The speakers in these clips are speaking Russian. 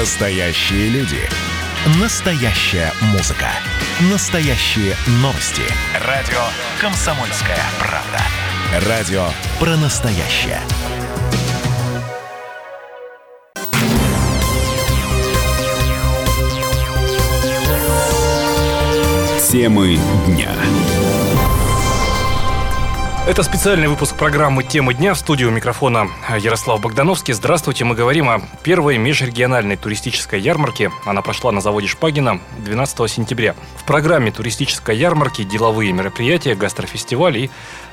Настоящие люди. Настоящая музыка. Настоящие новости. Радио «Комсомольская правда». Радио про настоящее. Темы дня. Это специальный выпуск программы «Темы дня». В студии у микрофона Ярослав Богдановский. Здравствуйте. Мы говорим о первой межрегиональной туристической ярмарке. Она прошла на заводе Шпагина 12 сентября. В программе туристической ярмарки деловые мероприятия, гастрофестиваль и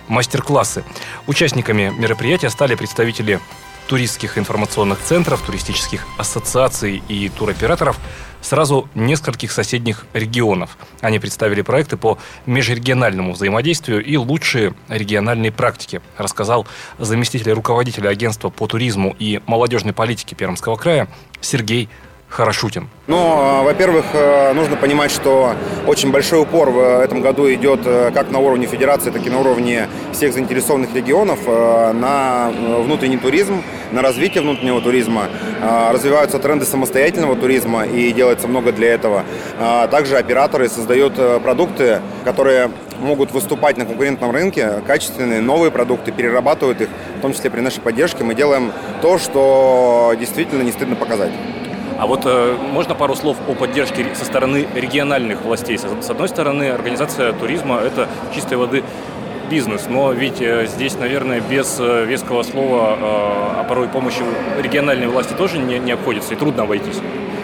мастер-классы. Участниками мероприятия стали представители туристских информационных центров, туристических ассоциаций и туроператоров сразу нескольких соседних регионов. Они представили проекты по межрегиональному взаимодействию и лучшие региональные практики, рассказал заместитель руководителя агентства по туризму и молодежной политике Пермского края Сергей Хорошутин. Ну, во-первых, нужно понимать, что очень большой упор в этом году идет как на уровне федерации, так и на уровне всех заинтересованных регионов на внутренний туризм, на развитие внутреннего туризма. Развиваются тренды самостоятельного туризма и делается много для этого. Также операторы создают продукты, которые могут выступать на конкурентном рынке, качественные, новые продукты, перерабатывают их, в том числе при нашей поддержке. Мы делаем то, что действительно не стыдно показать. А вот можно пару слов о поддержке со стороны региональных властей? С одной стороны, организация туризма – это чистой воды бизнес, но ведь здесь, наверное, без веского слова, а порой помощи региональной власти тоже не обходится и трудно обойтись.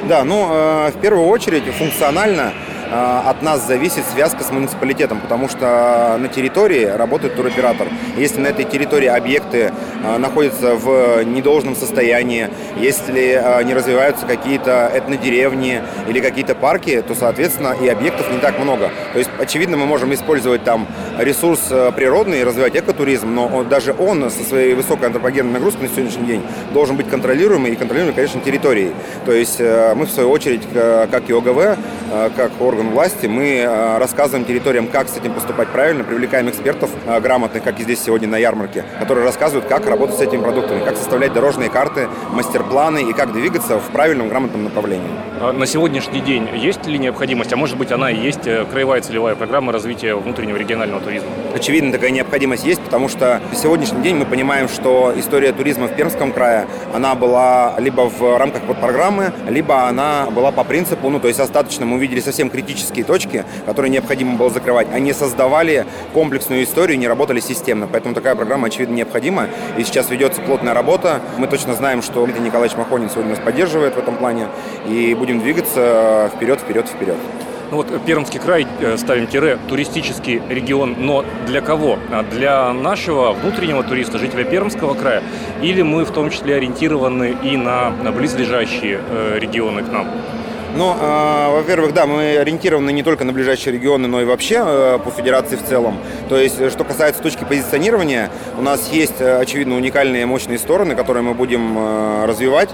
Да, в первую очередь функционально от нас зависит связка с муниципалитетом, потому что на территории работает туроператор. Если на этой территории объекты находятся в недолжном состоянии, если не развиваются какие-то этнодеревни или какие-то парки, то, соответственно, и объектов не так много. То есть, очевидно, мы можем использовать там ресурс природный и развивать экотуризм, но даже он со своей высокой антропогенной нагрузкой на сегодняшний день должен быть контролируемый и контролируемый, конечно, территорией. То есть мы, в свою очередь, как ИОГВ, как орган власти, мы рассказываем территориям, как с этим поступать правильно, привлекаем экспертов грамотных, как и здесь сегодня на ярмарке, которые рассказывают, как работать с этими продуктами, как составлять дорожные карты, мастер-планы и как двигаться в правильном, грамотном направлении. На сегодняшний день есть ли необходимость, а может быть она и есть, краевая целевая программа развития внутреннего регионального туризма? Очевидно, такая необходимость есть, потому что на сегодняшний день мы понимаем, что история туризма в Пермском крае, она была либо в рамках подпрограммы, либо она была по принципу, то есть остаточно мы увидели совсем критические точки, которые необходимо было закрывать. Они создавали комплексную историю, не работали системно. Поэтому такая программа, очевидно, необходима. И сейчас ведется плотная работа. Мы точно знаем, что Дмитрий Николаевич Махонин сегодня нас поддерживает в этом плане. И будем двигаться вперед, вперед, вперед. Пермский край, ставим тире, туристический регион, но для кого? Для нашего внутреннего туриста, жителя Пермского края? Или мы в том числе ориентированы и на близлежащие регионы к нам? Во-первых, да, мы ориентированы не только на ближайшие регионы, но и вообще по федерации в целом. То есть, что касается точки позиционирования, у нас есть, очевидно, уникальные мощные стороны, которые мы будем развивать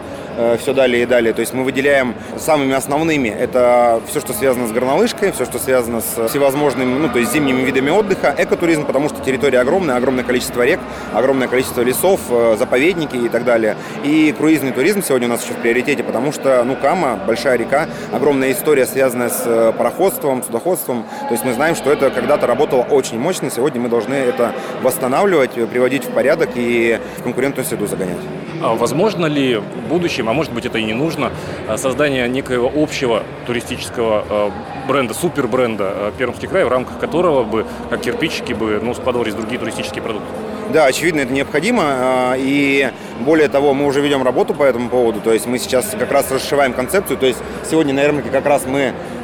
все далее и далее. То есть, мы выделяем самыми основными. Это все, что связано с горнолыжкой, все, что связано с всевозможными, зимними видами отдыха, экотуризм, потому что территория огромная, огромное количество рек, огромное количество лесов, заповедники и так далее. И круизный туризм сегодня у нас еще в приоритете, потому что, Кама, большая река, огромная история, связанная с пароходством, судоходством. То есть мы знаем, что это когда-то работало очень мощно. Сегодня мы должны это восстанавливать, приводить в порядок и в конкурентную среду загонять. А возможно ли в будущем, а может быть это и не нужно, создание некоего общего туристического бренда, супербренда «Пермский край», в рамках которого бы, как кирпичики бы, сподвались другие туристические продукты? Да, очевидно, это необходимо, и более того, мы уже ведем работу по этому поводу, то есть мы сейчас как раз расшиваем концепцию, то есть сегодня на ярмарке как раз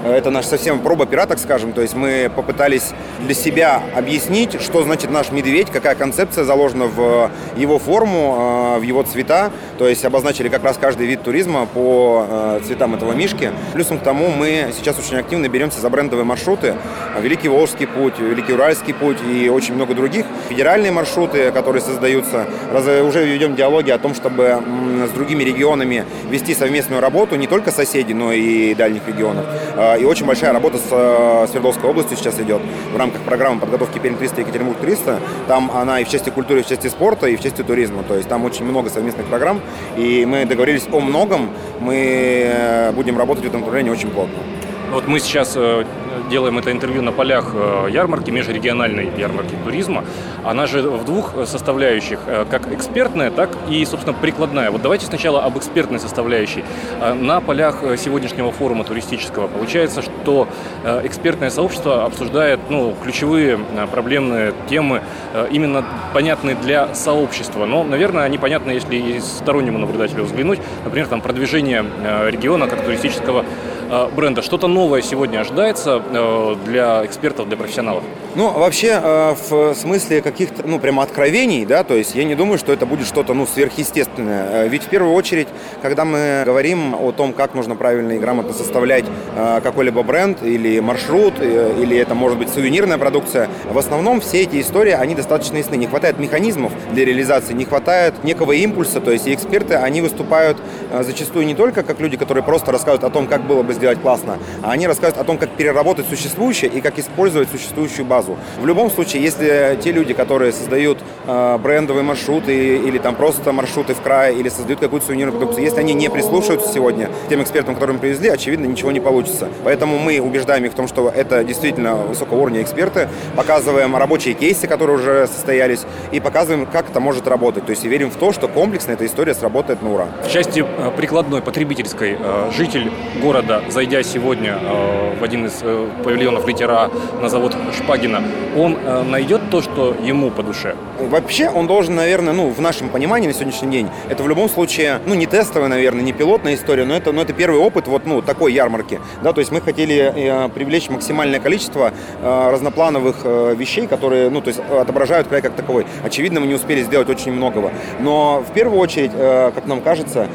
это наша совсем проба пера, так скажем, то есть мы попытались для себя объяснить, что значит наш медведь, какая концепция заложена в его форму, в его цвета, то есть обозначили как раз каждый вид туризма по цветам этого мишки. Плюсом к тому мы сейчас очень активно беремся за брендовые маршруты, Великий Волжский путь, Великий Уральский путь и очень много других, федеральные маршруты, которые создаются. Уже ведем диалоги о том, чтобы с другими регионами вести совместную работу не только соседей, но и дальних регионов. И очень большая работа с Свердловской областью сейчас идет в рамках программы подготовки Пермь-300 и Екатеринбург-300. Там она и в части культуры, и в части спорта, и в части туризма. То есть там очень много совместных программ. И мы договорились о многом. Мы будем работать в этом направлении очень плотно. Вот мы сейчас делаем это интервью на полях ярмарки, межрегиональной ярмарки туризма. Она же в двух составляющих, как экспертная, так и, собственно, прикладная. Вот давайте сначала об экспертной составляющей. На полях сегодняшнего форума туристического получается, что экспертное сообщество обсуждает ключевые проблемные темы, именно понятные для сообщества. Но, наверное, они понятны, если и стороннему наблюдателю взглянуть. Например, там продвижение региона как туристического бренда. Что-то новое сегодня ожидается для экспертов, для профессионалов? Вообще, в смысле каких-то, прямо откровений, да, то есть я не думаю, что это будет что-то, сверхъестественное. Ведь в первую очередь, когда мы говорим о том, как нужно правильно и грамотно составлять какой-либо бренд или маршрут, или это может быть сувенирная продукция, в основном все эти истории, они достаточно ясны. Не хватает механизмов для реализации, не хватает некого импульса, то есть и эксперты, они выступают зачастую не только как люди, которые просто рассказывают о том, как было бы сделать классно, а они рассказывают о том, как переработать существующее и как использовать существующую базу. В любом случае, если те люди, которые создают брендовые маршруты или там просто маршруты в крае, или создают какую-то сувенирную продукцию, если они не прислушиваются сегодня к тем экспертам, которым привезли, очевидно, ничего не получится. Поэтому мы убеждаем их в том, что это действительно высокого уровня эксперты, показываем рабочие кейсы, которые уже состоялись, и показываем, как это может работать. То есть и верим в то, что комплексно эта история сработает на ура. В части прикладной, потребительской, житель города, зайдя сегодня в один из павильонов литера на завод Шпагина, он найдет то, что ему по душе? Вообще он должен, наверное, в нашем понимании на сегодняшний день, это в любом случае, не тестовая, наверное, не пилотная история, но это первый опыт такой ярмарки. Да, то есть мы хотели привлечь максимальное количество разноплановых вещей, которые отображают край как таковой. Очевидно, мы не успели сделать очень многого. Но в первую очередь, как нам кажется,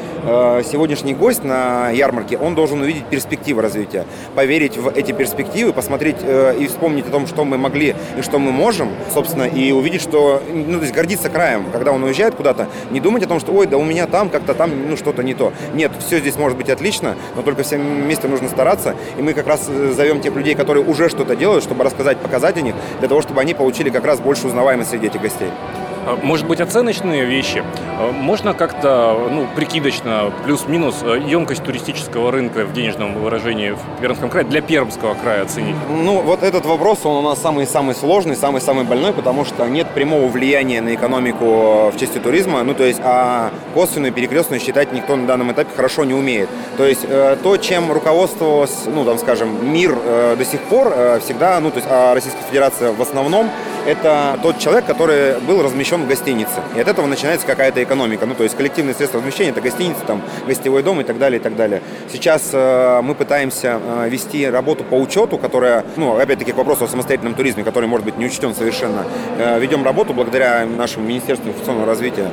сегодняшний гость на ярмарке, он должен увидеть перспективы развития, поверить в эти перспективы, посмотреть и вспомнить о том, что мы могли и что мы можем, собственно, и увидеть, что, то есть гордиться краем, когда он уезжает куда-то, не думать о том, что, у меня там, как-то там, что-то не то. Нет, все здесь может быть отлично, но только всем вместе нужно стараться, и мы как раз зовем тех людей, которые уже что-то делают, чтобы рассказать, показать о них, для того, чтобы они получили как раз больше узнаваемость среди этих гостей. Может быть, оценочные вещи? Можно как-то, прикидочно, плюс-минус, емкость туристического рынка в денежном выражении в Пермском крае для Пермского края оценить? Этот вопрос, он у нас самый-самый сложный, самый-самый больной, потому что нет прямого влияния на экономику в части туризма, косвенную, перекрестную считать никто на данном этапе хорошо не умеет. То есть то, чем руководствовался, мир до сих пор, всегда, Российская Федерация в основном, это тот человек, который был размещен в гостинице. И от этого начинается какая-то экономика. То есть коллективные средства размещения – это гостиница, гостевой дом и так далее, и так далее. Сейчас мы пытаемся вести работу по учету, которая, опять-таки, к вопросу о самостоятельном туризме, который, может быть, не учтен совершенно. Ведем работу благодаря нашему Министерству информационного развития.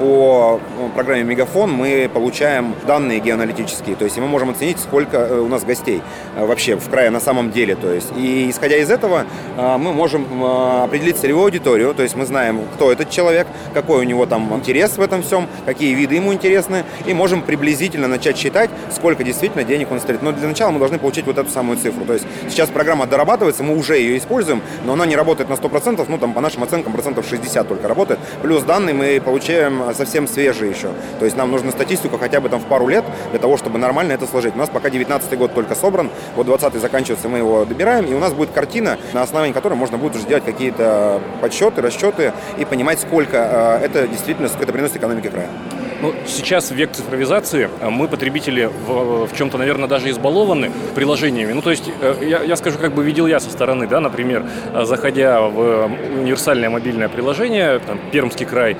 По программе «Мегафон» мы получаем данные геоаналитические, то есть мы можем оценить, сколько у нас гостей вообще в крае на самом деле. То есть, и исходя из этого мы можем определить целевую аудиторию, то есть мы знаем, кто этот человек, какой у него там интерес в этом всем, какие виды ему интересны, и можем приблизительно начать считать, сколько действительно денег он стоит. Но для начала мы должны получить эту самую цифру. То есть сейчас программа дорабатывается, мы уже ее используем, но она не работает на 100%, по нашим оценкам 60% только работает. Плюс данные мы получаем совсем свежие еще. То есть нам нужна статистика хотя бы в пару лет для того, чтобы нормально это сложить. У нас пока 19-й год только собран, 20-й заканчивается, мы его добираем, и у нас будет картина, на основании которой можно будет уже делать какие-то подсчеты, расчеты и понимать, сколько это действительно, сколько это приносит экономике края. Сейчас век цифровизации, мы, потребители, в чем-то, наверное, даже избалованы приложениями. То есть, я скажу, как бы видел я со стороны, да, например, заходя в универсальное мобильное приложение, Пермский край,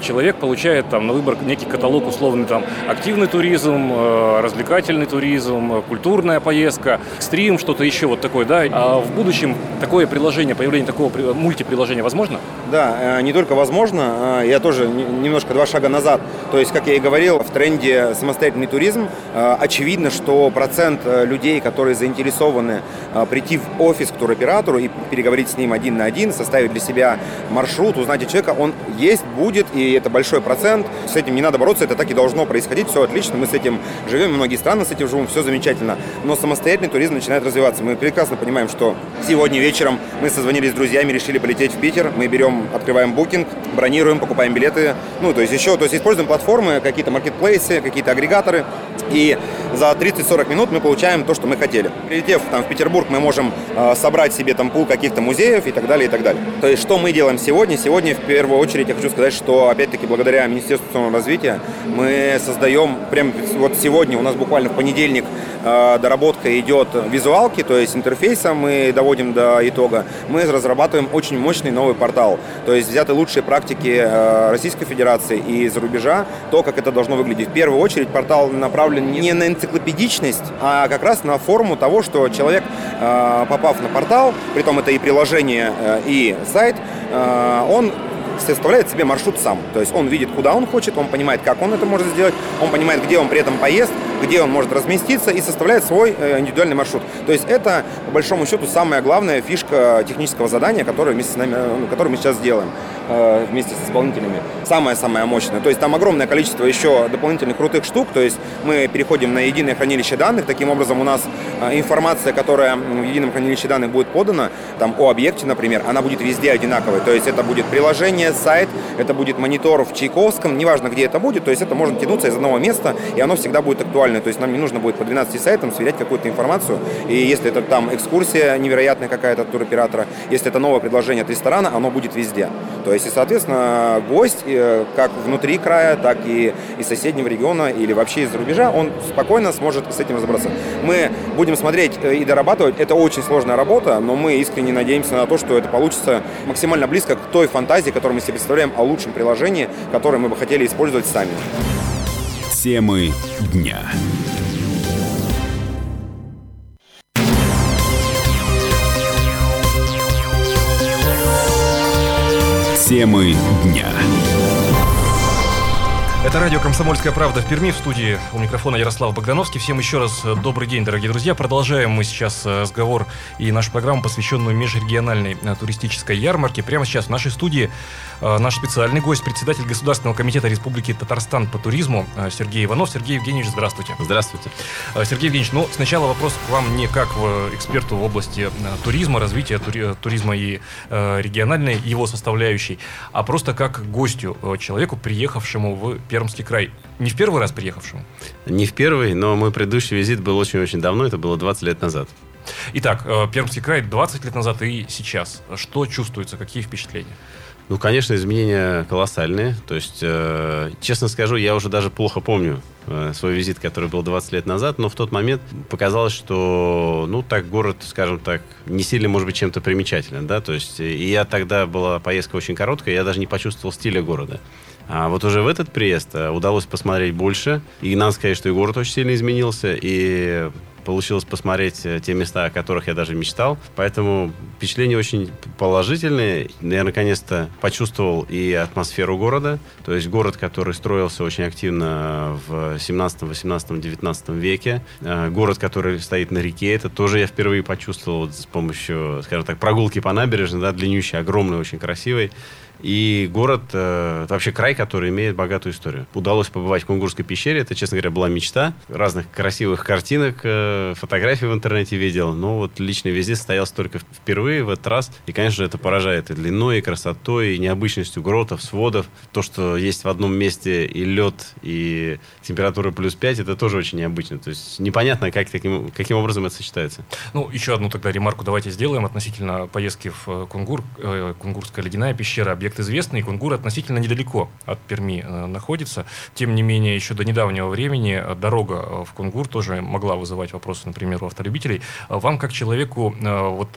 человек получает на выбор некий каталог условный, активный туризм, развлекательный туризм, культурная поездка, экстрим, что-то еще вот такое, да. А в будущем такое приложение, появление такого мультиприложения возможно? Да, не только возможно, я тоже немножко два шага назад. То есть, как я и говорил, в тренде самостоятельный туризм. Очевидно, что процент людей, которые заинтересованы прийти в офис к туроператору и переговорить с ним один на один, составить для себя маршрут, узнать от человека, он есть, будет, и это большой процент. С этим не надо бороться, это так и должно происходить, все отлично, мы с этим живем, многие страны с этим живут, все замечательно. Но самостоятельный туризм начинает развиваться. Мы прекрасно понимаем, что сегодня вечером мы созвонились с друзьями, решили полететь в Питер, мы берем, открываем букинг, бронируем, покупаем билеты, используем платформы, какие-то маркетплейсы, какие-то агрегаторы, и за 30-40 минут мы получаем то, что мы хотели. Прилетев в Петербург, мы можем собрать себе пул каких-то музеев и так далее, и так далее. То есть, что мы делаем сегодня? Сегодня, в первую очередь, я хочу сказать, что, опять-таки, благодаря Министерству информационного развития мы создаем, прям вот сегодня, у нас буквально в понедельник доработка идет визуалки, то есть интерфейса мы доводим до итога. Мы разрабатываем очень мощный новый портал, то есть взяты лучшие практики Российской Федерации и за рубежа, то, как это должно выглядеть. В первую очередь портал направлен не на энциклопедичность, а как раз на форму того, что человек, попав на портал, притом это и приложение, и сайт, он составляет себе маршрут сам. То есть он видит, куда он хочет, он понимает, как он это может сделать, он понимает, где он при этом поест, где он может разместиться, и составляет свой индивидуальный маршрут. То есть это, по большому счету, самая главная фишка технического задания, которое мы сейчас делаем вместе с исполнителями. Самая-самая мощная. То есть там огромное количество еще дополнительных крутых штук. То есть мы переходим на единое хранилище данных. Таким образом, у нас информация, которая в едином хранилище данных будет подана, там о объекте, например, она будет везде одинаковой. То есть это будет приложение, сайт, это будет монитор в Чайковском, неважно, где это будет. То есть это можно тянуться из одного места, и оно всегда будет актуально. То есть нам не нужно будет по 12 сайтам сверять какую-то информацию. И если это там экскурсия невероятная какая-то от туроператора, если это новое предложение от ресторана, оно будет везде. То есть, и, соответственно, гость, как внутри края, так и из соседнего региона или вообще из-за рубежа, он спокойно сможет с этим разобраться. Мы будем смотреть и дорабатывать. Это очень сложная работа, но мы искренне надеемся на то, что это получится максимально близко к той фантазии, которую мы себе представляем о лучшем приложении, которое мы бы хотели использовать сами. Темы дня. Темы дня. Это радио «Комсомольская правда» в Перми. В студии у микрофона Ярослав Богдановский. Всем еще раз добрый день, дорогие друзья. Продолжаем мы сейчас разговор и нашу программу, посвященную межрегиональной туристической ярмарке. Прямо сейчас в нашей студии наш специальный гость, председатель Государственного комитета Республики Татарстан по туризму Сергей Иванов. Сергей Евгеньевич, здравствуйте. Здравствуйте. Сергей Евгеньевич, сначала вопрос к вам не как эксперту в области туризма, развития туризма и региональной его составляющей, а просто как гостю, человеку, приехавшему в Пермский край. Не в первый раз приехавшему? Не в первый, но мой предыдущий визит был очень-очень давно, это было 20 лет назад. Итак, Пермский край 20 лет назад и сейчас. Что чувствуется, какие впечатления? Конечно, изменения колоссальные. То есть, честно скажу, я уже даже плохо помню свой визит, который был 20 лет назад, но в тот момент показалось, что, так город, скажем так, не сильно, может быть, чем-то примечателен, да, то есть, и я тогда, была поездка очень короткая, я даже не почувствовал стиля города. А вот уже в этот приезд удалось посмотреть больше, и надо сказать, что и город очень сильно изменился, и получилось посмотреть те места, о которых я даже мечтал. Поэтому впечатления очень положительные. Я наконец-то почувствовал и атмосферу города. То есть город, который строился очень активно в 17, 18, 19 веке. Город, который стоит на реке. Это тоже я впервые почувствовал с помощью, скажем так, прогулки по набережной, да, длиннющей, огромной, очень красивой. И город, это вообще край, который имеет богатую историю. Удалось побывать в Кунгурской пещере. Это, честно говоря, была мечта. Разных красивых картинок, фотографий в интернете видел. Но вот личный визит состоялся только впервые в этот раз. И, конечно, это поражает и длиной, и красотой, и необычностью гротов, сводов. То, что есть в одном месте и лед, и температура +5, это тоже очень необычно. То есть непонятно, каким образом это сочетается. Еще одну тогда ремарку давайте сделаем относительно поездки в Кунгур. Кунгурская ледяная пещера, объект известный. Кунгур относительно недалеко от Перми находится. Тем не менее, еще до недавнего времени дорога в Кунгур тоже могла вызывать вопросы, например, у автолюбителей. Вам, как человеку,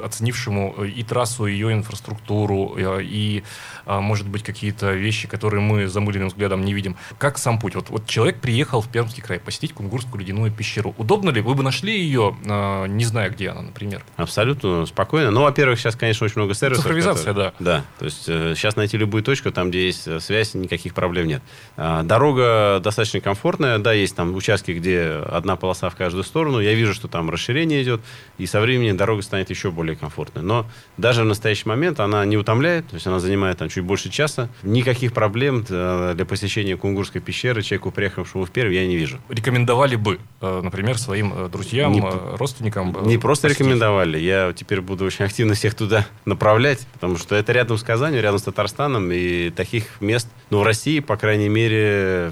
оценившему и трассу, и ее инфраструктуру, и, может быть, какие-то вещи, которые мы замыленным взглядом не видим, как сам путь? Вот человек приехал в Пермский край посетить Кунгурскую ледяную пещеру. Удобно ли? Вы бы нашли ее, не зная, где она, например? Абсолютно спокойно. Во-первых, сейчас, конечно, очень много сервисов. Цифровизация, да. Да, то есть сейчас, найти любую точку, там, где есть связь, никаких проблем нет. Дорога достаточно комфортная. Да, есть там участки, где одна полоса в каждую сторону. Я вижу, что там расширение идет, и со временем дорога станет еще более комфортной. Но даже в настоящий момент она не утомляет, то есть она занимает там чуть больше часа. Никаких проблем для посещения Кунгурской пещеры человеку, приехавшему в Пермь, я не вижу. Рекомендовали бы, например, своим друзьям, родственникам? Не просто рекомендовали. Я теперь буду очень активно всех туда направлять, потому что это рядом с Казанью, рядом с Татарстаном, и таких мест, ну, в России, по крайней мере,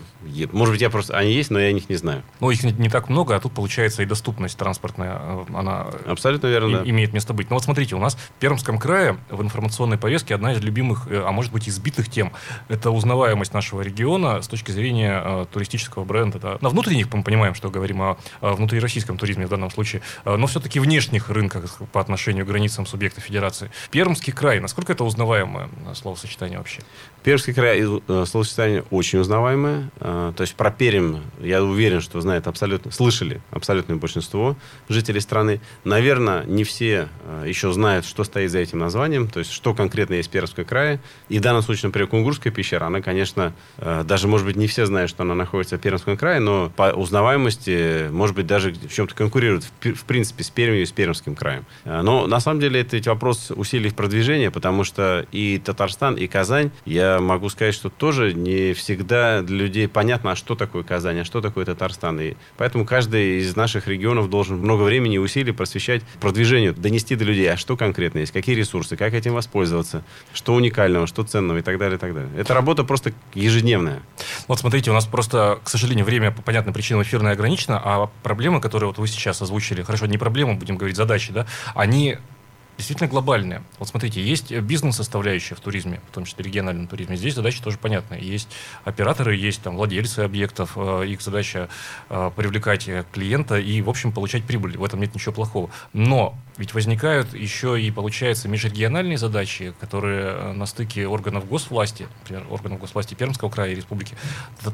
может быть, я просто... Они есть, но я о них не знаю. Ну, их не так много, а тут, получается, и доступность транспортная, она... Абсолютно верно. Имеет место быть. Но вот смотрите, у нас в Пермском крае в информационной повестке одна из любимых, а может быть, избитых тем. Это узнаваемость нашего региона с точки зрения туристического бренда. Да. На внутренних, мы понимаем, что говорим о внутрироссийском туризме в данном случае, но все-таки внешних рынках по отношению к границам субъекта федерации. Пермский край, насколько это узнаваемое словосочетание вообще? Пермский край, словосочетание очень узнаваемое. То есть про Пермь, я уверен, что знает абсолютно, слышали абсолютное большинство жителей страны. Наверное, не все еще знают, что стоит за этим названием, то есть что конкретно есть в Пермском крае. И в данном случае, например, Кунгурская пещера, она, конечно, даже, может быть, не все знают, что она находится в Пермском крае, но по узнаваемости, может быть, даже в чем-то конкурирует, в принципе, с Пермью и с Пермским краем. Но, на самом деле, это ведь вопрос усилий продвижения, потому что и Татарстан, и Казань, я могу сказать, что тоже не всегда для людей понятно, а что такое Казань, а что такое Татарстан. И поэтому каждый из наших регионов должен много времени и усилий просвещать продвижению, донести до людей, а что конкретно есть, какие ресурсы, как этим воспользоваться, что уникального, что ценного и так далее, и так далее. Это работа просто ежедневная. Вот смотрите, у нас просто, к сожалению, время по понятным причинам эфирное ограничено, а проблемы, которые вот вы сейчас озвучили, хорошо, не проблемы, будем говорить, задачи, да, они... действительно глобальные. Вот смотрите, есть бизнес-составляющая в туризме, в том числе в региональном туризме. Здесь задачи тоже понятны. Есть операторы, есть там владельцы объектов. Их задача привлекать клиента и, в общем, получать прибыль. В этом нет ничего плохого. Но ведь возникают еще и, получается, межрегиональные задачи, которые на стыке органов госвласти, например, органов госвласти Пермского края и Республики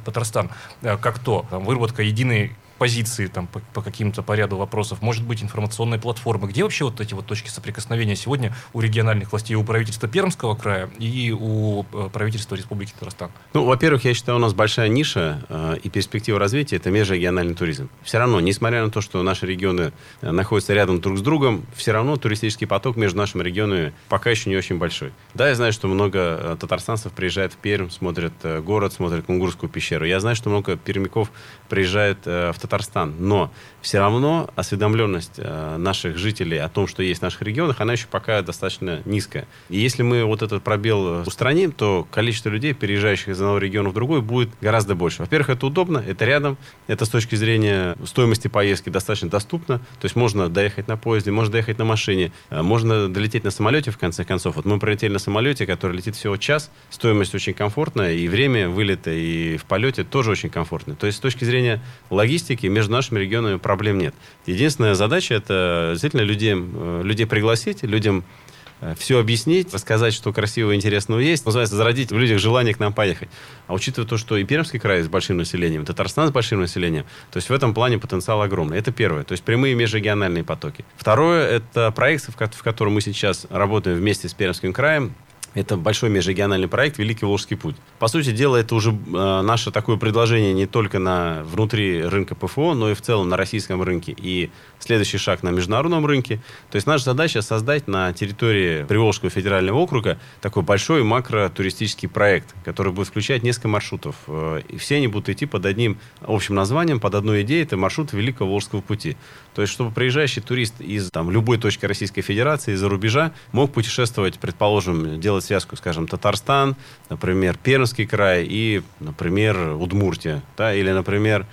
Татарстан, как то там, выработка единой позиции там, по каким-то по ряду вопросов, может быть, информационные платформы. Где вообще вот эти вот точки соприкосновения сегодня у региональных властей, у правительства Пермского края и у правительства Республики Татарстан? Ну, во-первых, я считаю, у нас большая ниша и перспектива развития – это межрегиональный туризм. Все равно, несмотря на то, что наши регионы находятся рядом друг с другом, все равно туристический поток между нашими регионами пока еще не очень большой. Да, я знаю, что много татарстанцев приезжают в Пермь, смотрят город, смотрят Кунгурскую пещеру. Я знаю, что много пермяков приезжают в Татарстан, но все равно осведомленность наших жителей о том, что есть в наших регионах, она еще пока достаточно низкая. И если мы вот этот пробел устраним, то количество людей, переезжающих из одного региона в другой, будет гораздо больше. Во-первых, это удобно, это рядом, это с точки зрения стоимости поездки достаточно доступно, то есть можно доехать на поезде, можно доехать на машине, можно долететь на самолете, в конце концов. Вот мы пролетели на самолете, который летит всего час, стоимость очень комфортная, и время вылета, и в полете тоже очень комфортно. То есть с точки зрения логистики между нашими регионами проблем нет. Единственная задача – это действительно людей пригласить, людям все объяснить, рассказать, что красивого и интересного есть. Называется, зародить в людях желание к нам поехать. А учитывая то, что и Пермский край с большим населением, и Татарстан с большим населением, то есть в этом плане потенциал огромный. Это первое. То есть прямые межрегиональные потоки. Второе – это проект, в котором мы сейчас работаем вместе с Пермским краем. Это большой межрегиональный проект «Великий Волжский путь». По сути дела, это уже наше такое предложение не только на внутри рынка ПФО, но и в целом на российском рынке. И следующий шаг на международном рынке. То есть наша задача создать на территории Приволжского федерального округа такой большой макротуристический проект, который будет включать несколько маршрутов. И все они будут идти под одним общим названием, под одной идеей. Это маршрут «Великого Волжского пути». То есть чтобы приезжающий турист из любой точки Российской Федерации, из-за рубежа, мог путешествовать, предположим, делать связку, скажем, Татарстан, например, Пермский край и, например, Удмуртия, да, или, например,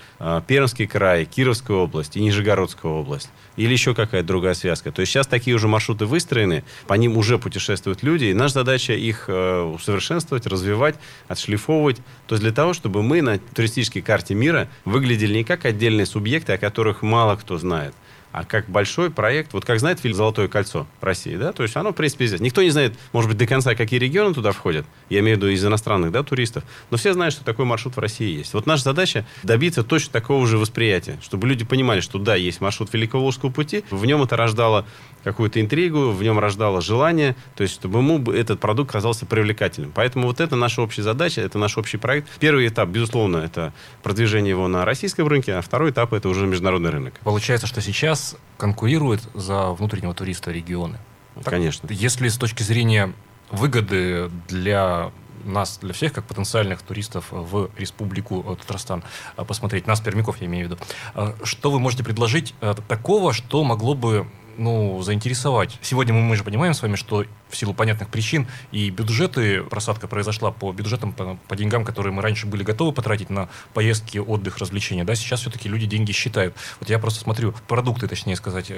Пермский край, Кировская область и Нижегородская область, или еще какая-то другая связка. То есть сейчас такие уже маршруты выстроены, по ним уже путешествуют люди, и наша задача их усовершенствовать, развивать, отшлифовывать, то есть для того, чтобы мы на туристической карте мира выглядели не как отдельные субъекты, о которых мало кто знает, а как большой проект, вот как знает фильм «Золотое кольцо России», да, то есть оно, в принципе, здесь. Никто не знает, может быть, до конца, какие регионы туда входят, я имею в виду из иностранных, да, туристов, но все знают, что такой маршрут в России есть. Вот наша задача добиться точно такого же восприятия, чтобы люди понимали, что да, есть маршрут Великого Волжского пути, в нем это рождало какую-то интригу, в нем рождало желание, то есть чтобы ему этот продукт казался привлекательным. Поэтому вот это наша общая задача, это наш общий проект. Первый этап, безусловно, это продвижение его на российском рынке, а второй этап — это уже международный рынок. Получается, что сейчас конкурируют за внутреннего туриста регионы. Так, конечно. Если с точки зрения выгоды для нас, для всех, как потенциальных туристов в республику Татарстан, посмотреть, нас, пермяков, я имею в виду, что вы можете предложить такого, что могло бы, ну, заинтересовать? Сегодня мы же понимаем с вами, что в силу понятных причин и бюджеты, просадка произошла по бюджетам, по деньгам, которые мы раньше были готовы потратить на поездки, отдых, развлечения. Да, сейчас все-таки люди деньги считают. Вот я просто смотрю, продукты, точнее сказать,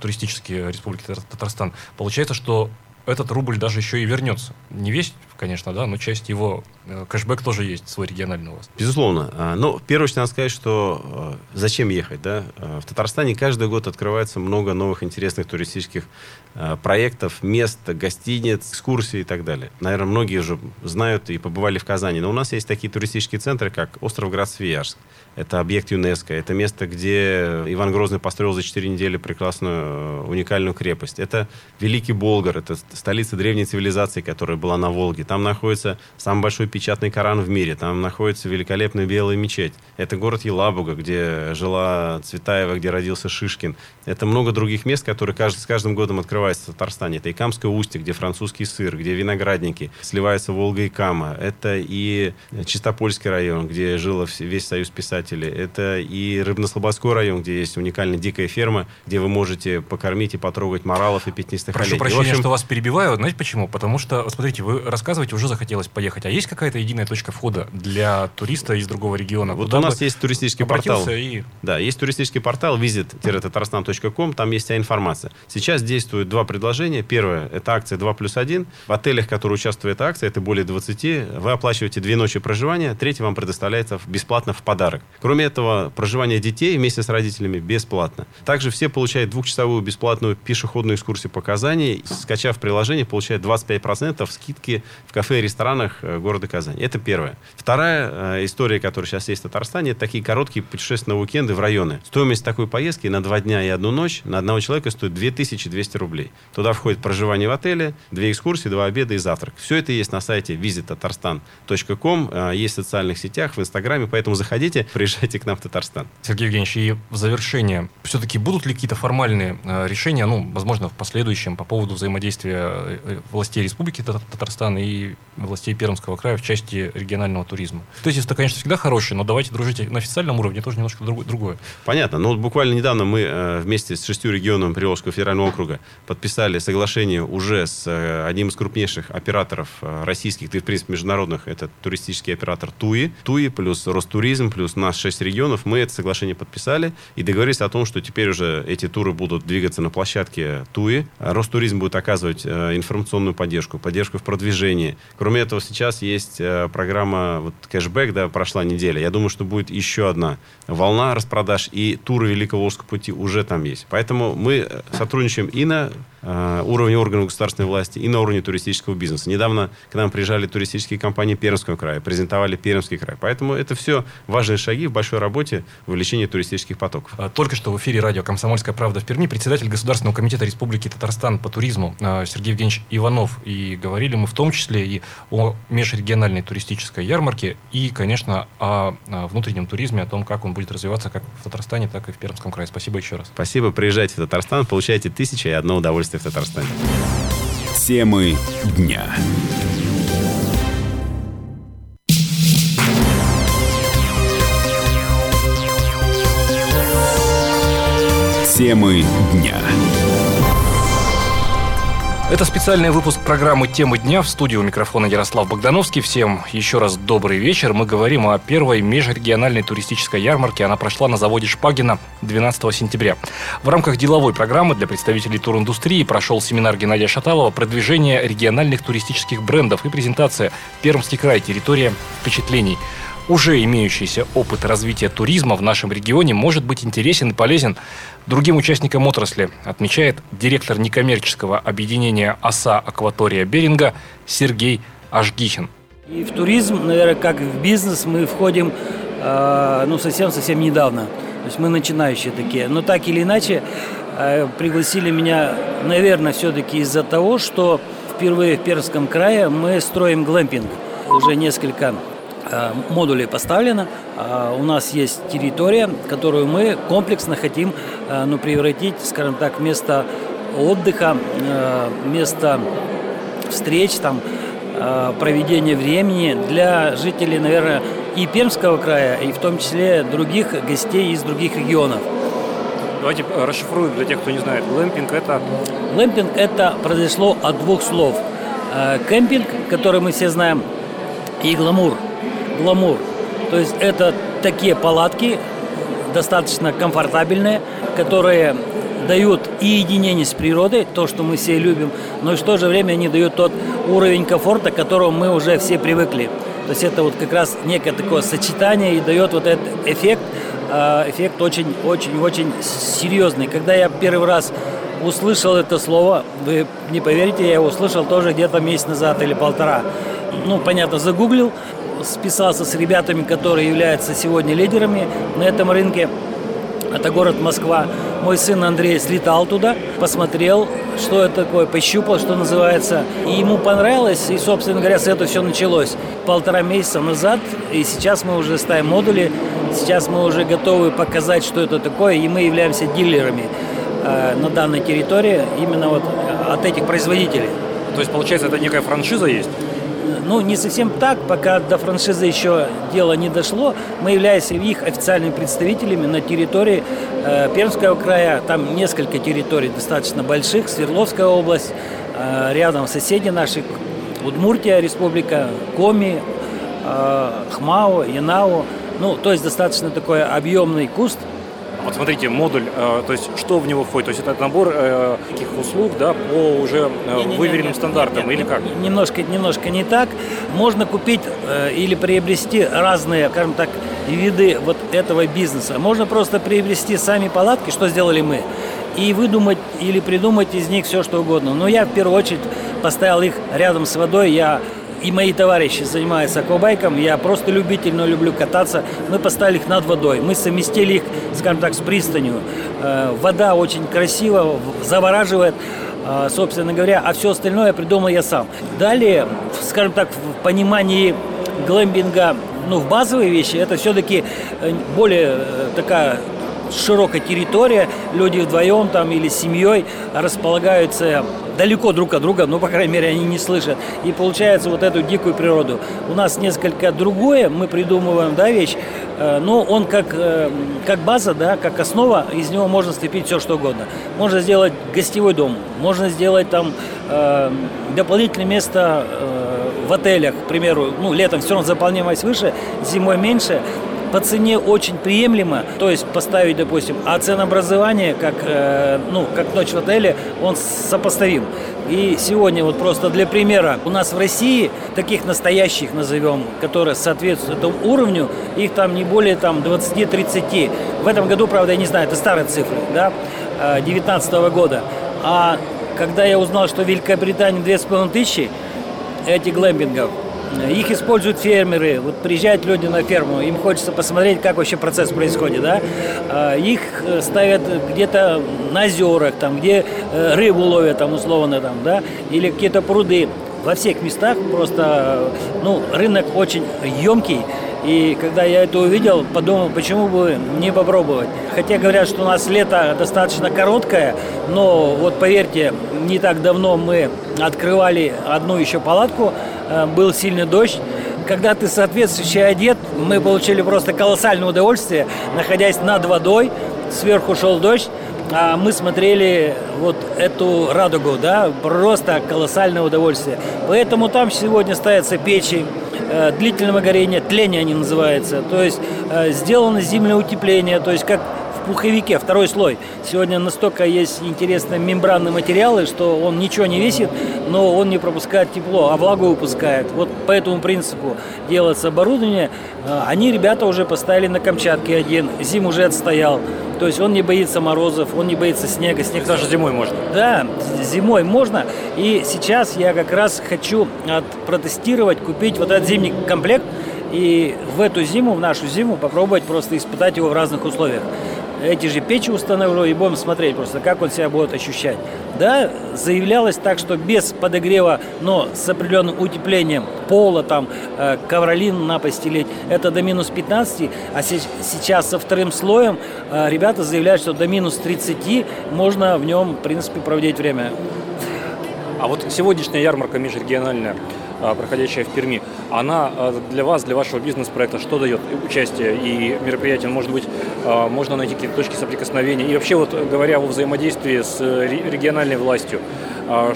туристические Республики Татарстан. Получается, что этот рубль даже еще и вернется. Не весь, конечно, да, но часть его, кэшбэк тоже есть свой региональный у вас. Безусловно. Но в первую очередь надо сказать, что зачем ехать, да? В Татарстане каждый год открывается много новых интересных туристических проектов, мест, гостиниц, экскурсий и так далее. Наверное, многие уже знают и побывали в Казани. Но у нас есть такие туристические центры, как остров Град Свияжск. Это объект ЮНЕСКО. Это место, где Иван Грозный построил за 4 недели прекрасную уникальную крепость. Это Великий Болгар. Это столица древней цивилизации, которая была на Волге. Там находится самый большой печатный Коран в мире. Там находится великолепная Белая мечеть. Это город Елабуга, где жила Цветаева, где родился Шишкин. Это много других мест, которые с каждым годом открываются в Татарстане. Это и Камское устье, где французский сыр, где виноградники. Сливаются Волга и Кама. Это и Чистопольский район, где жил весь союз писателей. Это и Рыбнослободской район, где есть уникальная дикая ферма, где вы можете покормить и потрогать маралов и пятнистых оленей. Прошу прощения, что вас перебиваю. Знаете почему? Потому что, смотрите, вы рассказываете, уже захотелось поехать. А есть какая-то единая точка входа для туриста из другого региона? Вот у нас есть туристический портал. Да, есть туристический портал visit-tatarstan.com. Там есть вся информация. Сейчас действуют два предложения. Первое — это акция 2+1. В отелях, которые участвуют в этой акции, это более 20, вы оплачиваете 2 ночи проживания, третья вам предоставляется бесплатно в подарок. Кроме этого, проживание детей вместе с родителями бесплатно. Также все получают 2-часовую бесплатную пешеходную экскурсию по Казани. Скачав приложение, получают 25% скидки в кафе и ресторанах города Казани. Это первое. Вторая история, которая сейчас есть в Татарстане, это такие короткие путешественные уикенды в районы. Стоимость такой поездки на 2 дня и 1 ночь на одного человека стоит 2200 рублей. Туда входит проживание в отеле, 2 экскурсии, 2 обеда и завтрак. Все это есть на сайте visit-tatarstan.com, есть в социальных сетях, в Инстаграме, поэтому заходите, приезжайте к нам в Татарстан. Сергей Евгеньевич, и в завершение, все-таки будут ли какие-то формальные решения, ну, возможно, в последующем по поводу взаимодействия властей Республики Татарстан и властей Пермского края в части регионального туризма? Тезис-то, конечно, всегда хороший, но давайте дружить на официальном уровне, тоже немножко другое. Понятно. Ну, вот буквально недавно мы вместе с 6 регионами Приволжского федерального округа подписали соглашение уже с одним из крупнейших операторов российских, да и, в принципе, международных. Это туристический оператор ТУИ. ТУИ плюс Ростуризм плюс нас 6 регионов. Мы это соглашение подписали и договорились о том, что теперь уже эти туры будут двигаться на площадке ТУИ. Ростуризм будет оказывать информационную поддержку, поддержку в продвижении. Кроме этого, сейчас есть программа вот, кэшбэк, да, прошла неделя. Я думаю, что будет еще одна волна распродаж, и туры Великого Волжского пути уже там есть. Поэтому мы сотрудничаем и на уровне органов государственной власти, и на уровне туристического бизнеса. Недавно к нам приезжали туристические компании Пермского края, презентовали Пермский край. Поэтому это все важные шаги в большой работе в увеличении туристических потоков. Только что в эфире радио «Комсомольская правда» в Перми председатель Государственного комитета Республики Татарстан по туризму Сергей Евгеньевич Иванов. И говорили мы в том числе и о межрегиональной туристической ярмарке, и, конечно, о внутреннем туризме, о том, как он будет развиваться как в Татарстане, так и в Пермском крае. Спасибо еще раз. Спасибо. Приезжайте в Татарстан, получайте 1001 удовольствие в Татарстане. Темы дня. Темы дня. Это специальный выпуск программы «Темы дня». В студии у микрофона Ярослав Богдановский. Всем еще раз добрый вечер. Мы говорим о первой межрегиональной туристической ярмарке. Она прошла на заводе Шпагина 12 сентября. В рамках деловой программы для представителей туриндустрии прошел семинар Геннадия Шаталова «Продвижение региональных туристических брендов» и презентация «Пермский край. Территория впечатлений». уже имеющийся опыт развития туризма в нашем регионе может быть интересен и полезен другим участникам отрасли, отмечает директор некоммерческого объединения «ОСА Акватория Беринга» Сергей Ажгихин. И в туризм, наверное, как в бизнес мы входим совсем-совсем недавно. То есть мы начинающие такие. Но так или иначе пригласили меня, наверное, все-таки из-за того, что впервые в Пермском крае мы строим глэмпинг. Уже несколько модулей поставлено. У нас есть территория, которую мы комплексно хотим превратить, скажем так, в место отдыха, место встреч, проведения времени для жителей, наверное, и Пермского края, и в том числе других гостей из других регионов. Давайте расшифруем для тех, кто не знает. Глэмпинг – это? Глэмпинг – это произошло от двух слов. Кэмпинг, который мы все знаем, и гламур. Гламур. То есть это такие палатки, достаточно комфортабельные, которые дают и единение с природой, то, что мы все любим, но и в то же время они дают тот уровень комфорта, к которому мы уже все привыкли. То есть это вот как раз некое такое сочетание и дает вот этот эффект. Эффект очень-очень-очень серьезный. Когда я первый раз услышал это слово, вы не поверите, я его услышал тоже где-то месяц назад или полтора. Понятно, загуглил, списался с ребятами, которые являются сегодня лидерами на этом рынке. Это город Москва. Мой сын Андрей слетал туда, посмотрел, что это такое, пощупал, что называется. И ему понравилось, и, собственно говоря, с этого все началось. Полтора месяца назад, и сейчас мы уже ставим модули, сейчас мы уже готовы показать, что это такое, и мы являемся дилерами на данной территории, именно вот от этих производителей. То есть, получается, это некая франшиза есть? Не совсем так, пока до франшизы еще дело не дошло. Мы являемся их официальными представителями на территории Пермского края. Там несколько территорий достаточно больших. Свердловская область, рядом соседи наши, Удмуртия республика, Коми, Хмао, Янао. То есть достаточно такой объемный куст. Вот смотрите, модуль, то есть что в него входит? То есть это набор таких услуг, по уже выверенным стандартам или как? Немножко не так. Можно купить или приобрести разные, скажем так, виды вот этого бизнеса. Можно просто приобрести сами палатки, что сделали мы, и выдумать или придумать из них все, что угодно. Но я в первую очередь поставил их рядом с водой. И мои товарищи занимаются аквабайком, я просто любитель, но люблю кататься. Мы поставили их над водой, мы совместили их, скажем так, с пристанью. Вода очень красиво, завораживает, собственно говоря, а все остальное придумал я сам. Далее, скажем так, в понимании глэмпинга, в базовые вещи, это все-таки более такая широкая территория, люди вдвоем или с семьей располагаются далеко друг от друга, по крайней мере, они не слышат. И получается вот эту дикую природу. У нас несколько другое, мы придумываем, вещь, но он как база, как основа, из него можно слепить все, что угодно. Можно сделать гостевой дом, можно сделать дополнительное место в отелях, к примеру, летом все равно заполняемость выше, зимой меньше. По цене очень приемлемо, то есть поставить, допустим, ценообразование, как ночь в отеле, он сопоставим. И сегодня вот просто для примера, у нас в России таких настоящих, назовем, которые соответствуют этому уровню, их не более 20-30. В этом году, правда, я не знаю, это старые цифры, 19 года. А когда я узнал, что в Великобритании 2500 этих глэмпингов, их используют фермеры, приезжают люди на ферму, им хочется посмотреть, как вообще процесс происходит, Их ставят где-то на озерах, где рыбу ловят, или какие-то пруды. Во всех местах просто, рынок очень емкий, и когда я это увидел, подумал, почему бы не попробовать. Хотя говорят, что у нас лето достаточно короткое, но поверьте, не так давно мы открывали одну еще палатку, был сильный дождь. Когда ты соответствующе одет, мы получили просто колоссальное удовольствие, находясь над водой, сверху шел дождь, а мы смотрели эту радугу, просто колоссальное удовольствие. Поэтому там сегодня ставятся печи длительного горения, тление они называются, то есть сделано зимнее утепление, то есть как в пуховике, второй слой. Сегодня настолько есть интересные мембранные материалы, что он ничего не весит, но он не пропускает тепло, а влагу выпускает. Вот по этому принципу делается оборудование. Они, ребята, уже поставили на Камчатке один, Зим уже отстоял. То есть он не боится морозов, он не боится снега. Снег даже зимой можно. Да, зимой можно. И сейчас я как раз хочу протестировать, купить вот этот зимний комплект и в эту зиму, в нашу зиму попробовать просто испытать его в разных условиях. Эти же печи установлю и будем смотреть просто, как он себя будет ощущать. Да, заявлялось так, что без подогрева, но с определенным утеплением пола, там, ковролин напостелить, это до минус 15, а сейчас со вторым слоем ребята заявляют, что до минус 30 можно в нем, в принципе, проводить время. А вот сегодняшняя ярмарка межрегиональная, проходящая в Перми, она для вас, для вашего бизнес-проекта, что дает участие и мероприятие? Может быть, можно найти какие-то точки соприкосновения? И вообще, вот говоря о взаимодействии с региональной властью,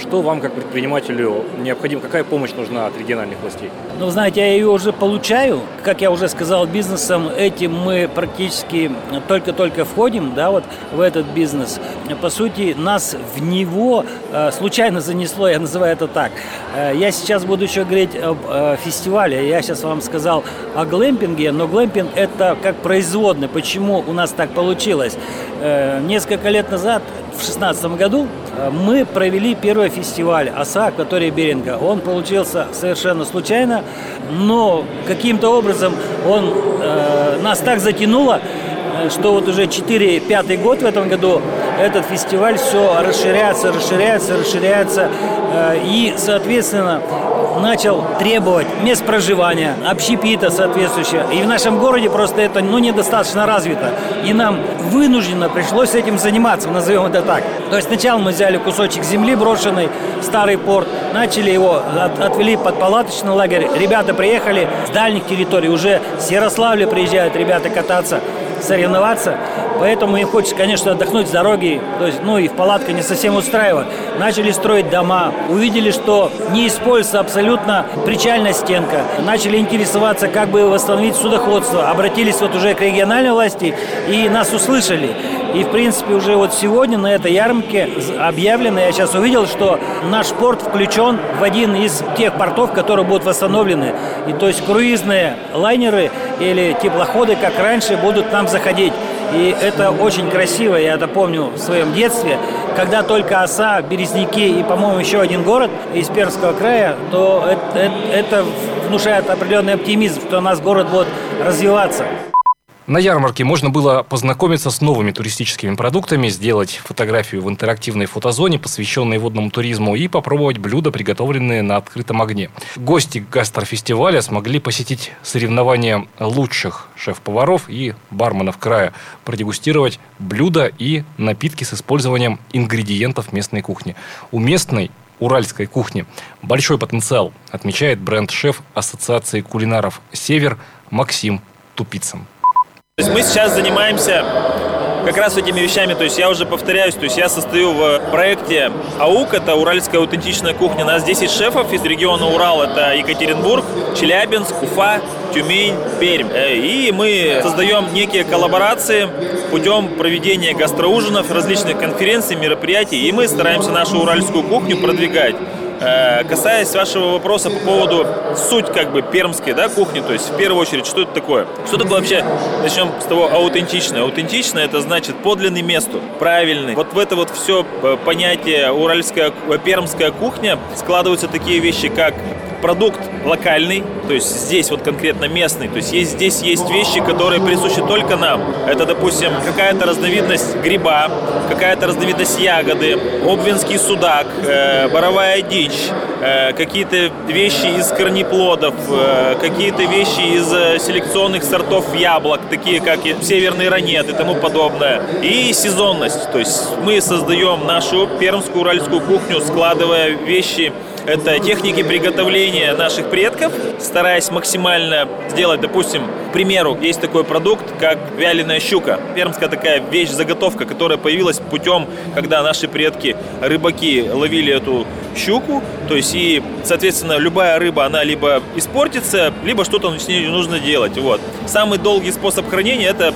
что вам, как предпринимателю, необходимо? Какая помощь нужна от региональных властей? Ну, знаете, я ее уже получаю. Как я уже сказал, бизнесом этим мы практически только-только входим, да, вот в этот бизнес. По сути, нас в него случайно занесло, я называю это так. Я сейчас буду еще говорить о фестивале. Я сейчас вам сказал о глэмпинге, но глэмпинг – это как производный. Почему у нас так получилось? Несколько лет назад, в 2016 году, мы провели первый фестиваль «Оса акватории Беринга». Он получился совершенно случайно, но каким-то образом он нас так затянуло, что вот уже 4-5 год в этом году этот фестиваль все расширяется. И, соответственно, начал требовать мест проживания, общепита соответствующего. И в нашем городе просто это недостаточно развито. И нам вынужденно пришлось этим заниматься, назовем это так. То есть сначала мы взяли кусочек земли брошенный, старый порт, начали его, отвели под палаточный лагерь. Ребята приехали с дальних территорий, уже с Ярославля приезжают ребята кататься, соревноваться. Поэтому им хочется, конечно, отдохнуть с дороги, то есть, ну и в палатке не совсем устраивает. Начали строить дома, увидели, что не используется абсолютно причальная стенка. Начали интересоваться, как бы восстановить судоходство. Обратились вот уже к региональной власти и нас услышали. И, в принципе, уже вот сегодня на этой ярмарке объявлено, я сейчас увидел, что наш порт включен в один из тех портов, которые будут восстановлены. И, то есть круизные лайнеры или теплоходы, как раньше, будут нам заходить. И это очень красиво, я это помню в своем детстве, когда только Оса, Березники и, по-моему, еще один город из Пермского края, то это внушает определенный оптимизм, что у нас город будет развиваться. На ярмарке можно было познакомиться с новыми туристическими продуктами, сделать фотографию в интерактивной фотозоне, посвященной водному туризму, и попробовать блюда, приготовленные на открытом огне. Гости гастрофестиваля смогли посетить соревнования лучших шеф-поваров и барменов края, продегустировать блюда и напитки с использованием ингредиентов местной кухни. У местной уральской кухни большой потенциал, отмечает бренд-шеф Ассоциации кулинаров «Север» Максим Тупицын. То есть мы сейчас занимаемся как раз этими вещами, то есть я уже повторяюсь, то есть я состою в проекте АУК, это Уральская аутентичная кухня. У нас 10 шефов из региона Урал, это Екатеринбург, Челябинск, Уфа, Тюмень, Пермь. И мы создаем некие коллаборации путем проведения гастроужинов, различных конференций, мероприятий, и мы стараемся нашу уральскую кухню продвигать. Касаясь вашего вопроса по поводу суть как бы пермской, да, кухни, то есть в первую очередь, что это такое? Что такое вообще, начнем с того, аутентичное? Аутентичное – это значит подлинный месту, правильный. Вот в это вот все понятие уральская, пермская кухня складываются такие вещи, как продукт локальный, то есть здесь вот конкретно местный, то есть здесь есть вещи, которые присущи только нам. Это, допустим, какая-то разновидность гриба, какая-то разновидность ягоды, обвинский судак, боровая дичь, какие-то вещи из корнеплодов, какие-то вещи из селекционных сортов яблок, такие как и северный ранет и тому подобное. И сезонность, то есть мы создаем нашу пермскую уральскую кухню, складывая вещи. Это техники приготовления наших предков, стараясь максимально сделать, допустим, К примеру, есть такой продукт, как вяленая щука. Пермская такая вещь-заготовка, которая появилась путем, когда наши предки, рыбаки, ловили эту щуку. То есть, и, соответственно, любая рыба, она либо испортится, либо что-то с ней нужно делать. Вот. Самый долгий способ хранения – это,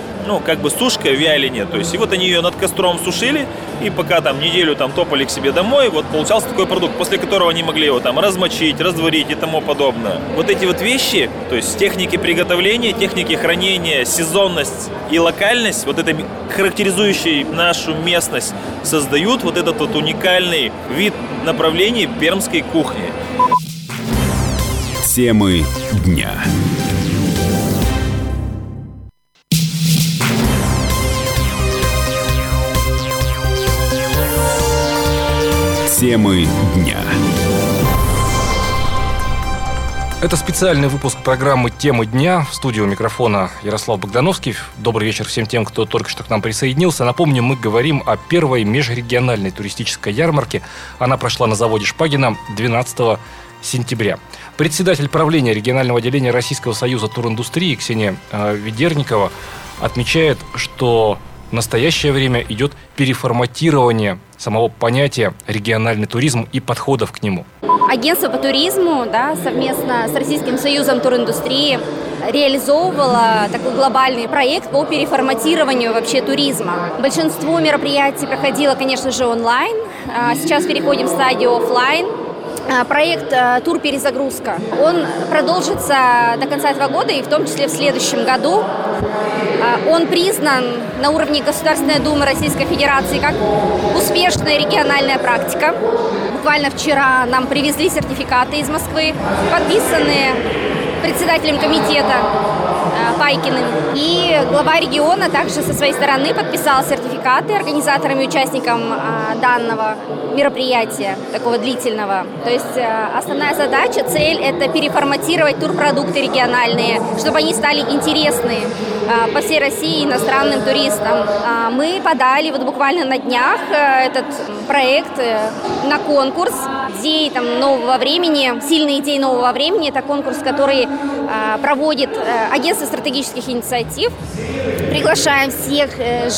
сушка, вяление. То есть, и вот они ее над костром сушили, и пока там неделю топали к себе домой, вот получался такой продукт, после которого они могли его там размочить, разварить и тому подобное. Вот эти вот вещи, то есть техники приготовления, техники хранения, сезонность и локальность, вот это характеризующие нашу местность, создают вот этот вот уникальный вид направлений пермской кухни. Темы дня. Темы дня. Это специальный выпуск программы «Темы дня». В студии у микрофона Ярослав Богдановский. Добрый вечер всем тем, кто только что к нам присоединился. Напомню, мы говорим о первой межрегиональной туристической ярмарке. Она прошла на заводе Шпагина 12 сентября. Председатель правления регионального отделения Российского союза туриндустрии Ксения Ведерникова отмечает, что в настоящее время идет переформатирование самого понятия региональный туризм и подходов к нему. Агентство по туризму совместно с Российским союзом туриндустрии реализовывало такой глобальный проект по переформатированию вообще туризма. Большинство мероприятий проходило, конечно же, онлайн. Сейчас переходим в стадию офлайн. Проект «Тур перезагрузка». Он продолжится до конца этого года и в том числе в следующем году. Он признан на уровне Государственной Думы Российской Федерации как успешная региональная практика. Буквально вчера нам привезли сертификаты из Москвы, подписанные председателем комитета Пайкиным. И глава региона также со своей стороны подписал сертификаты организаторам и участникам данного мероприятия, такого длительного. То есть основная задача, цель – это переформатировать турпродукты региональные, чтобы они стали интересны по всей России иностранным туристам. Мы подали буквально на днях этот проект на конкурс «Идеи нового времени», «Сильные идеи нового времени» – это конкурс, который проводит агентство стратегических инициатив. Приглашаем всех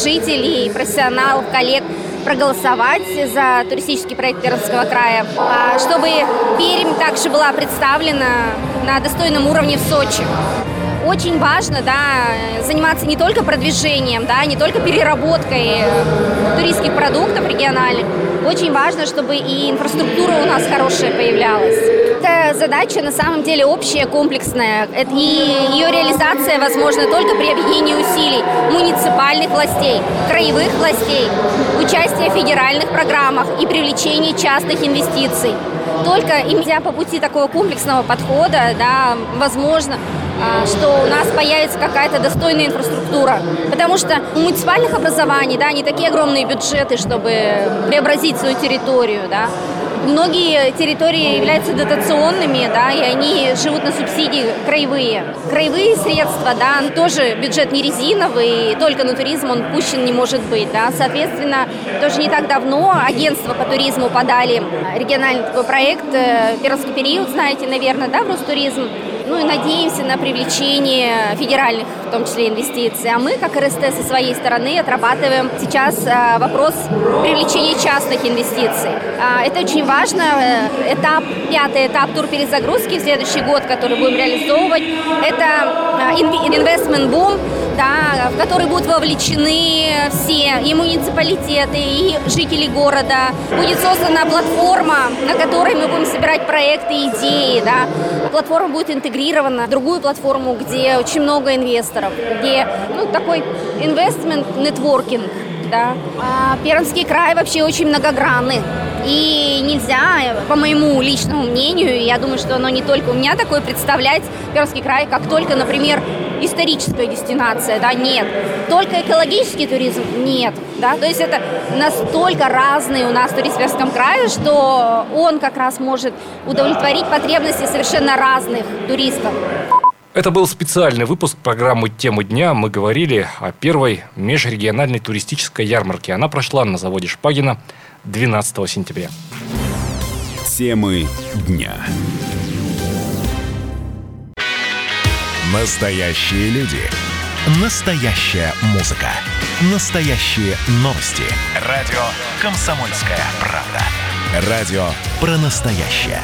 жителей, профессионалов, коллег проголосовать за туристический проект Пермского края, чтобы Пермь также была представлена на достойном уровне в Сочи. Очень важно заниматься не только продвижением, не только переработкой туристских продуктов региональных. Очень важно, чтобы и инфраструктура у нас хорошая появлялась. Эта задача на самом деле общая, комплексная. И ее реализация возможна только при объединении усилий муниципальных властей, краевых властей, участия в федеральных программах и привлечении частных инвестиций. Только именно по пути такого комплексного подхода, возможно, что у нас появится какая-то достойная инфраструктура. Потому что у муниципальных образований, не такие огромные бюджеты, чтобы преобразить свою территорию, Многие территории являются дотационными, и они живут на субсидии краевые. Краевые средства, тоже бюджет не резиновый, и только на туризм он пущен не может быть, Соответственно, тоже не так давно агентство по туризму подали региональный такой проект, Пермский период, знаете, наверное, в Ростуризм. И надеемся на привлечение федеральных, в том числе, инвестиций. А мы, как РСТ, со своей стороны отрабатываем сейчас вопрос привлечения частных инвестиций. Это очень важно. Пятый этап турперезагрузки в следующий год, который будем реализовывать, это инвестмент-бум, в который будут вовлечены все, и муниципалитеты, и жители города. Будет создана платформа, на которой мы будем собирать проекты, идеи. Платформа будет интегрирована в другую платформу, где очень много инвесторов, где такой инвестмент-нетворкинг. Пермский край вообще очень многогранный. И нельзя, по моему личному мнению, я думаю, что оно не только у меня такое, представлять Пермский край как только, например, историческая дестинация, нет. Только экологический туризм, нет. То есть это настолько разный у нас туризм в Пермском крае, что он как раз может удовлетворить потребности совершенно разных туристов. Это был специальный выпуск программы «Темы дня». Мы говорили о первой межрегиональной туристической ярмарке. Она прошла на заводе Шпагина 12 сентября. Темы дня. Настоящие люди. Настоящая музыка. Настоящие новости. Радио «Комсомольская правда». Радио про настоящее.